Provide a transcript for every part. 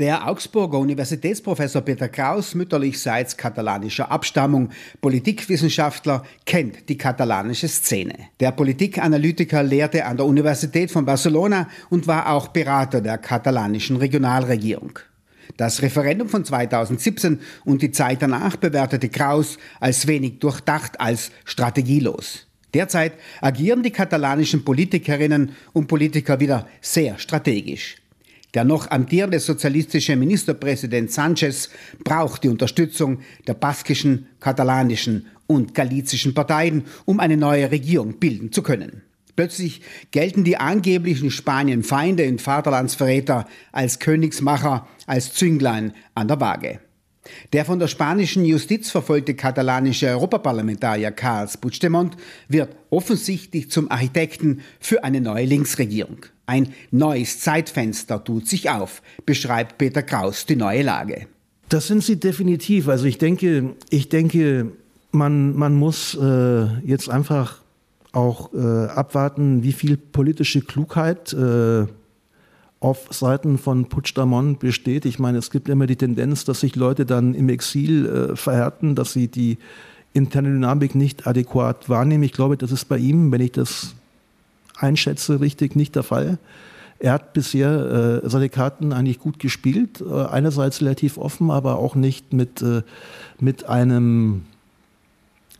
Der Augsburger Universitätsprofessor Peter Kraus, mütterlichseits katalanischer Abstammung, Politikwissenschaftler, kennt die katalanische Szene. Der Politikanalytiker lehrte an der Universität von Barcelona und war auch Berater der katalanischen Regionalregierung. Das Referendum von 2017 und die Zeit danach bewertete Kraus als wenig durchdacht, als strategielos. Derzeit agieren die katalanischen Politikerinnen und Politiker wieder sehr strategisch. Der noch amtierende sozialistische Ministerpräsident Sanchez braucht die Unterstützung der baskischen, katalanischen und galizischen Parteien, um eine neue Regierung bilden zu können. Plötzlich gelten die angeblichen Spanienfeinde und Vaterlandsverräter als Königsmacher, als Zünglein an der Waage. Der von der spanischen Justiz verfolgte katalanische Europaparlamentarier Carles Puigdemont wird offensichtlich zum Architekten für eine neue Linksregierung. Ein neues Zeitfenster tut sich auf, beschreibt Peter Kraus die neue Lage. Das sind sie definitiv. Also ich denke, man muss jetzt einfach auch abwarten, wie viel politische Klugheit auf Seiten von Puigdemont besteht. Ich meine, es gibt immer die Tendenz, dass sich Leute dann im Exil verhärten, dass sie die interne Dynamik nicht adäquat wahrnehmen. Ich glaube, das ist bei ihm, wenn ich das einschätze, richtig nicht der Fall. Er hat bisher seine Karten eigentlich gut gespielt, einerseits relativ offen, aber auch nicht mit einem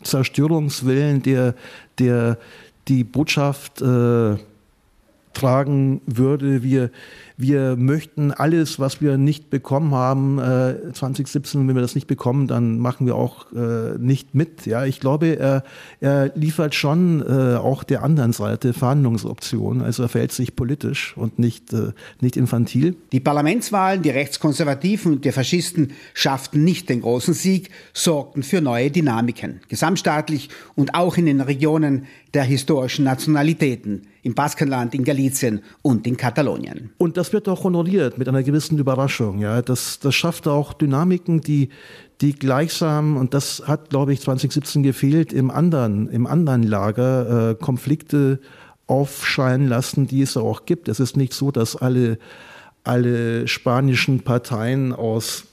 Zerstörungswillen, der die Botschaft tragen würde, wir möchten alles, was wir nicht bekommen haben, 2017, wenn wir das nicht bekommen, dann machen wir auch nicht mit. Ja, ich glaube, er liefert schon auch der anderen Seite Verhandlungsoptionen, also er verhält sich politisch und nicht infantil. Die Parlamentswahlen, die Rechtskonservativen und die Faschisten schafften nicht den großen Sieg, sorgten für neue Dynamiken, gesamtstaatlich und auch in den Regionen der historischen Nationalitäten, im Baskenland, in Galizien und in Katalonien. Und das wird auch honoriert mit einer gewissen Überraschung. Ja. Das schafft auch Dynamiken, die gleichsam, und das hat, glaube ich, 2017 gefehlt, im anderen Lager Konflikte aufscheinen lassen, die es auch gibt. Es ist nicht so, dass alle spanischen Parteien aus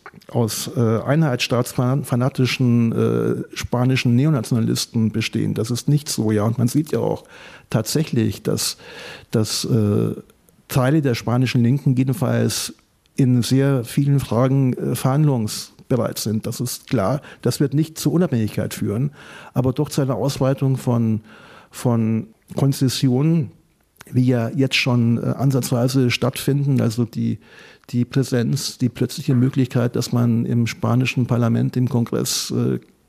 einheitsstaatsfanatischen spanischen Neonationalisten bestehen. Das ist nicht so, ja. Und man sieht ja auch tatsächlich, dass Teile der spanischen Linken jedenfalls in sehr vielen Fragen verhandlungsbereit sind. Das ist klar. Das wird nicht zur Unabhängigkeit führen. Aber doch zu einer Ausweitung von Konzessionen, wie ja jetzt schon ansatzweise stattfinden, also die Präsenz, die plötzliche Möglichkeit, dass man im spanischen Parlament, im Kongress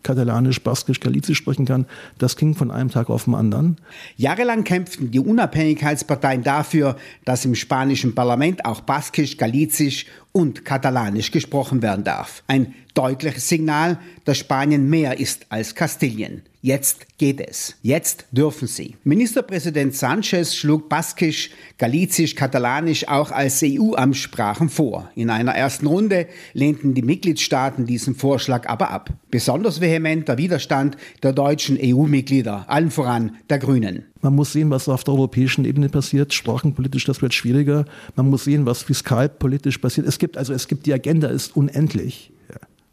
katalanisch, baskisch, galizisch sprechen kann, das ging von einem Tag auf den anderen. Jahrelang kämpften die Unabhängigkeitsparteien dafür, dass im spanischen Parlament auch baskisch, galizisch und katalanisch gesprochen werden darf. Ein deutliches Signal, dass Spanien mehr ist als Kastilien. Jetzt geht es. Jetzt dürfen sie. Ministerpräsident Sanchez schlug baskisch, galizisch, katalanisch auch als EU-Amtssprachen vor. In einer ersten Runde lehnten die Mitgliedstaaten diesen Vorschlag aber ab. Besonders vehement der Widerstand der deutschen EU-Mitglieder, allen voran der Grünen. Man muss sehen, was auf der europäischen Ebene passiert. Sprachenpolitisch, das wird schwieriger. Man muss sehen, was fiskalpolitisch passiert. Es gibt die Agenda ist unendlich.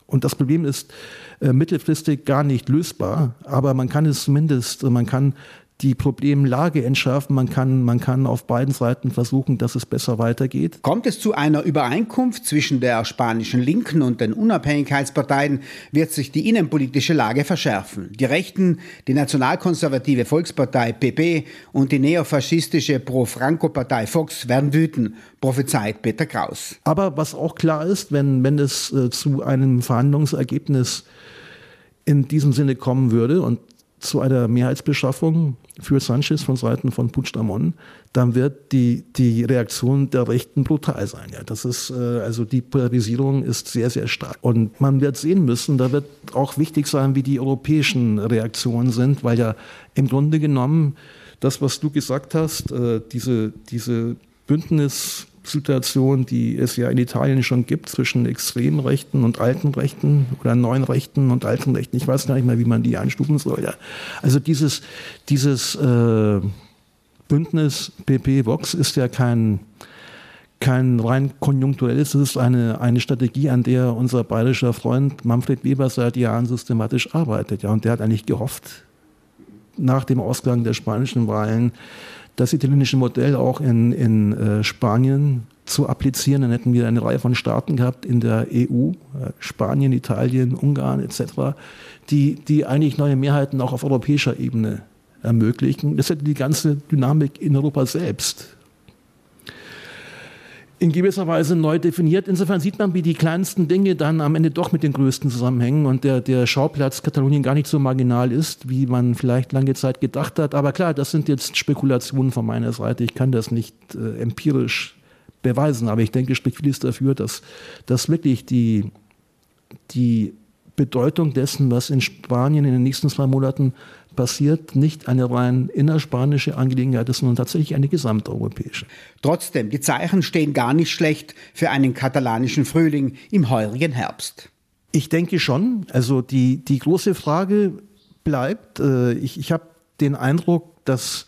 Und das Problem ist mittelfristig gar nicht lösbar, aber man kann es zumindest, man kann die Problemlage entschärfen, man kann auf beiden Seiten versuchen, dass es besser weitergeht. Kommt es zu einer Übereinkunft zwischen der spanischen Linken und den Unabhängigkeitsparteien, wird sich die innenpolitische Lage verschärfen. Die Rechten, die nationalkonservative Volkspartei PP und die neofaschistische Pro-Franco-Partei Vox werden wütend, prophezeit Peter Kraus. Aber was auch klar ist, wenn es zu einem Verhandlungsergebnis in diesem Sinne kommen würde und zu einer Mehrheitsbeschaffung für Sanchez von Seiten von Puigdemont, dann wird die Reaktion der Rechten brutal sein. Ja, das ist also die Polarisierung ist sehr, sehr stark. Und man wird sehen müssen, da wird auch wichtig sein, wie die europäischen Reaktionen sind, weil ja im Grunde genommen das, was du gesagt hast, diese Bündnissituation, die es ja in Italien schon gibt zwischen extremen Rechten und alten Rechten oder neuen Rechten und alten Rechten. Ich weiß gar nicht mehr, wie man die einstufen soll. Ja. Also dieses Bündnis PP Vox ist ja kein kein rein konjunkturelles, es ist eine Strategie, an der unser bayerischer Freund Manfred Weber seit Jahren systematisch arbeitet. Ja, und der hat eigentlich gehofft, nach dem Ausgang der spanischen Wahlen das italienische Modell auch in Spanien zu applizieren. Dann hätten wir eine Reihe von Staaten gehabt in der EU, Spanien, Italien, Ungarn etc., die eigentlich neue Mehrheiten auch auf europäischer Ebene ermöglichen. Das hätte die ganze Dynamik in Europa selbst in gewisser Weise neu definiert. Insofern sieht man, wie die kleinsten Dinge dann am Ende doch mit den größten zusammenhängen und der Schauplatz Katalonien gar nicht so marginal ist, wie man vielleicht lange Zeit gedacht hat. Aber klar, das sind jetzt Spekulationen von meiner Seite. Ich kann das nicht empirisch beweisen, aber ich denke, spricht vieles dafür, dass wirklich die Bedeutung dessen, was in Spanien in den nächsten 2 Monaten passiert, nicht eine rein innerspanische Angelegenheit ist, sondern tatsächlich eine gesamteuropäische. Trotzdem, die Zeichen stehen gar nicht schlecht für einen katalanischen Frühling im heurigen Herbst. Ich denke schon. Also die große Frage bleibt, ich habe den Eindruck, dass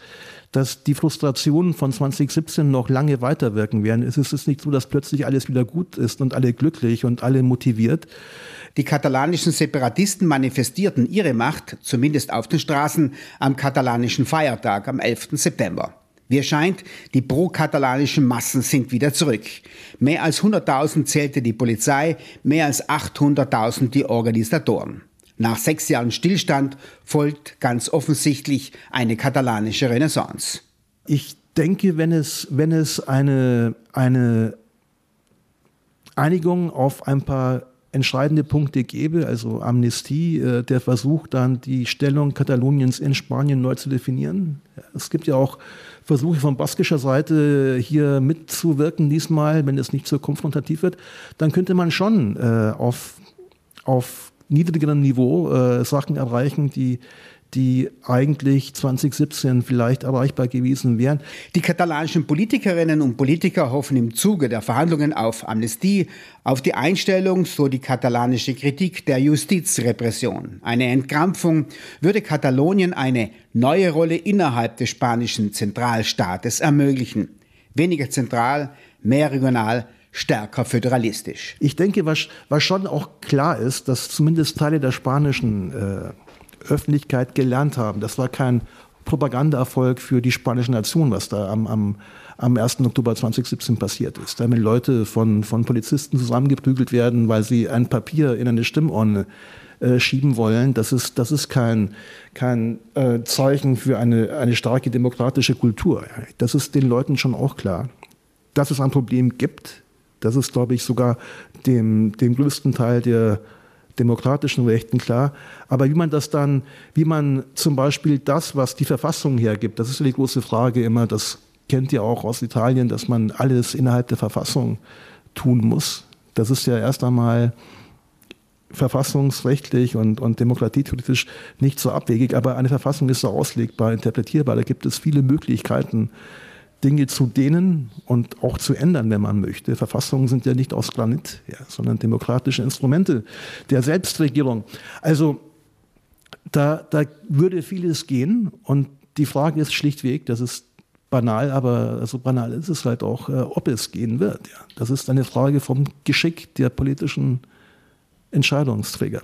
die Frustrationen von 2017 noch lange weiterwirken werden. Es ist nicht so, dass plötzlich alles wieder gut ist und alle glücklich und alle motiviert. Die katalanischen Separatisten manifestierten ihre Macht, zumindest auf den Straßen, am katalanischen Feiertag am 11. September. Wie erscheint, die pro-katalanischen Massen sind wieder zurück. Mehr als 100.000 zählte die Polizei, mehr als 800.000 die Organisatoren. Nach 6 Jahren Stillstand folgt ganz offensichtlich eine katalanische Renaissance. Ich denke, wenn es eine Einigung auf ein paar entscheidende Punkte gäbe, also Amnestie, der Versuch dann, die Stellung Kataloniens in Spanien neu zu definieren. Es gibt ja auch Versuche von baskischer Seite hier mitzuwirken diesmal, wenn es nicht so konfrontativ wird. Dann könnte man schon auf niedrigerem Niveau Sachen erreichen, die eigentlich 2017 vielleicht erreichbar gewesen wären. Die katalanischen Politikerinnen und Politiker hoffen im Zuge der Verhandlungen auf Amnestie, auf die Einstellung, so die katalanische Kritik der Justizrepression. Eine Entkrampfung würde Katalonien eine neue Rolle innerhalb des spanischen Zentralstaates ermöglichen. Weniger zentral, mehr regional, stärker föderalistisch. Ich denke, was schon auch klar ist, dass zumindest Teile der spanischen Öffentlichkeit gelernt haben. Das war kein Propagandaerfolg für die spanische Nation, was da am 1. Oktober 2017 passiert ist. Damit Leute von Polizisten zusammengeprügelt werden, weil sie ein Papier in eine Stimmurne schieben wollen. Das ist kein Zeichen für eine starke demokratische Kultur. Das ist den Leuten schon auch klar. Dass es ein Problem gibt, das ist, glaube ich, sogar dem größten Teil der demokratischen Rechten klar. Aber wie man zum Beispiel das, was die Verfassung hergibt, das ist ja die große Frage immer, das kennt ihr auch aus Italien, dass man alles innerhalb der Verfassung tun muss. Das ist ja erst einmal verfassungsrechtlich und demokratietheoretisch nicht so abwegig, aber eine Verfassung ist so auslegbar, interpretierbar, da gibt es viele Möglichkeiten, Dinge zu dehnen und auch zu ändern, wenn man möchte. Verfassungen sind ja nicht aus Granit, sondern demokratische Instrumente der Selbstregierung. Also da würde vieles gehen und die Frage ist schlichtweg, das ist banal, aber so banal ist es halt auch, ob es gehen wird. Ja. Das ist eine Frage vom Geschick der politischen Entscheidungsträger.